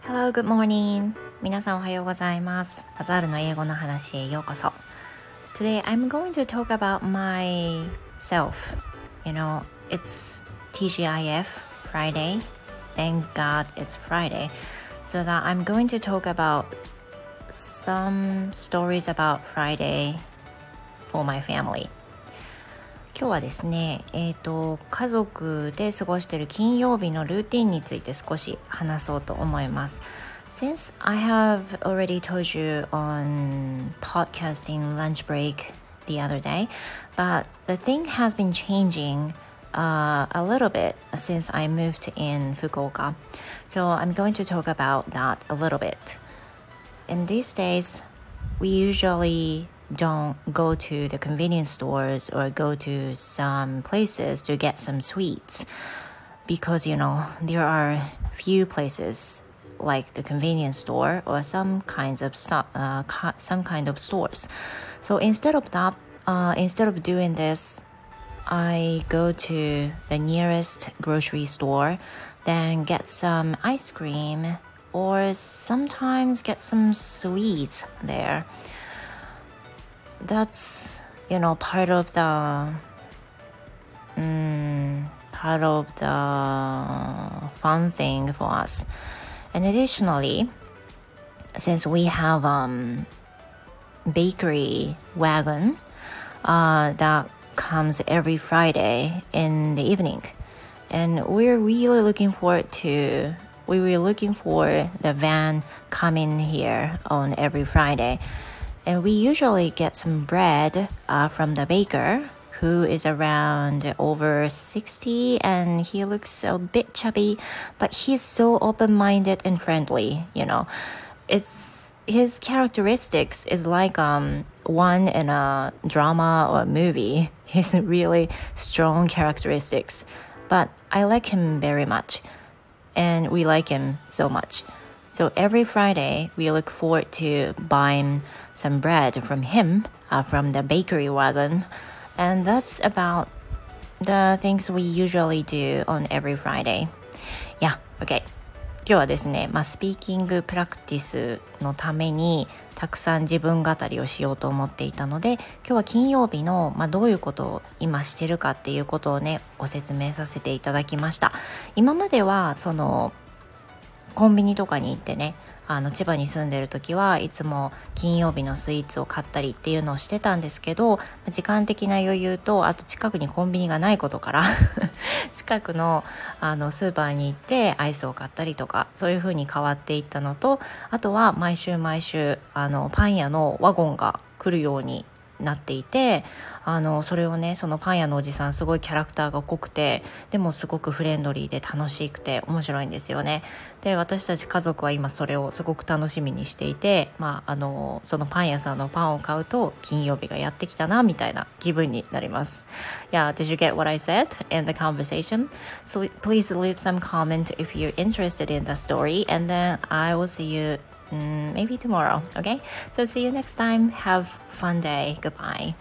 Hello, good morning. 皆さんおはようございます。カザールの英語の話へようこそ。Today I'm going to talk about myself. You know, it's TGIF Friday. Thank God it's Friday. So that I'm going to talk about some stories about Friday for my family.今日はですね、家族で過ごしている金曜日のルーティンについて少し話そうと思います。Since I have already told you on podcasting lunch break the other day, but the thing has been changing a little bit since I moved in Fukuoka. So I'm going to talk about that a little bit. And these days, we usually...don't go to the convenience stores or go to some places to get some sweets because, you know, there are few places like the convenience store or some kinds of stores. So instead of that, doing this, I go to the nearest grocery store, then get some ice cream or sometimes get some sweets there.That's, you know, part of the fun thing for us. And additionally, since we have bakery wagon that comes every Friday in the evening, and we were looking for the van coming here on every Friday.And we usually get some bread from the baker, who is around over 60, and he looks a bit chubby, but he's so open-minded and friendly, you know. His characteristics is like one in a drama or a movie. He's really strong characteristics, but I like him very much, and we like him so much.So every Friday, we look forward to buying some bread from him, from the bakery wagon. And that's about the things we usually do on every Friday. Yeah, okay. 今日はですね、スピーキングプラクティスのためにたくさん自分語りをしようと思っていたので、今日は金曜日の、どういうことを今してるかっていうことをね、ご説明させていただきました。今まではそのコンビニとかに行ってね、千葉に住んでる時はいつも金曜日のスイーツを買ったりっていうのをしてたんですけど、時間的な余裕と、あと近くにコンビニがないことから近くの、スーパーに行ってアイスを買ったりとか、そういう風に変わっていったのと、あとは毎週パン屋のワゴンが来るようになっていて、それをね、そのパン屋のおじさん、すごいキャラクターが濃くて、でもすごくフレンドリーで楽しくて面白いんですよね。で、私たち家族は今それをすごく楽しみにしていて、そのパン屋さんのパンを買うと金曜日がやってきたなみたいな気分になります。 Yeah, did you get what I said in the conversation? So please leave some comment if you're interested in the story, and then I will see you maybe tomorrow. Okay, so see you next time. Have a fun day. Goodbye.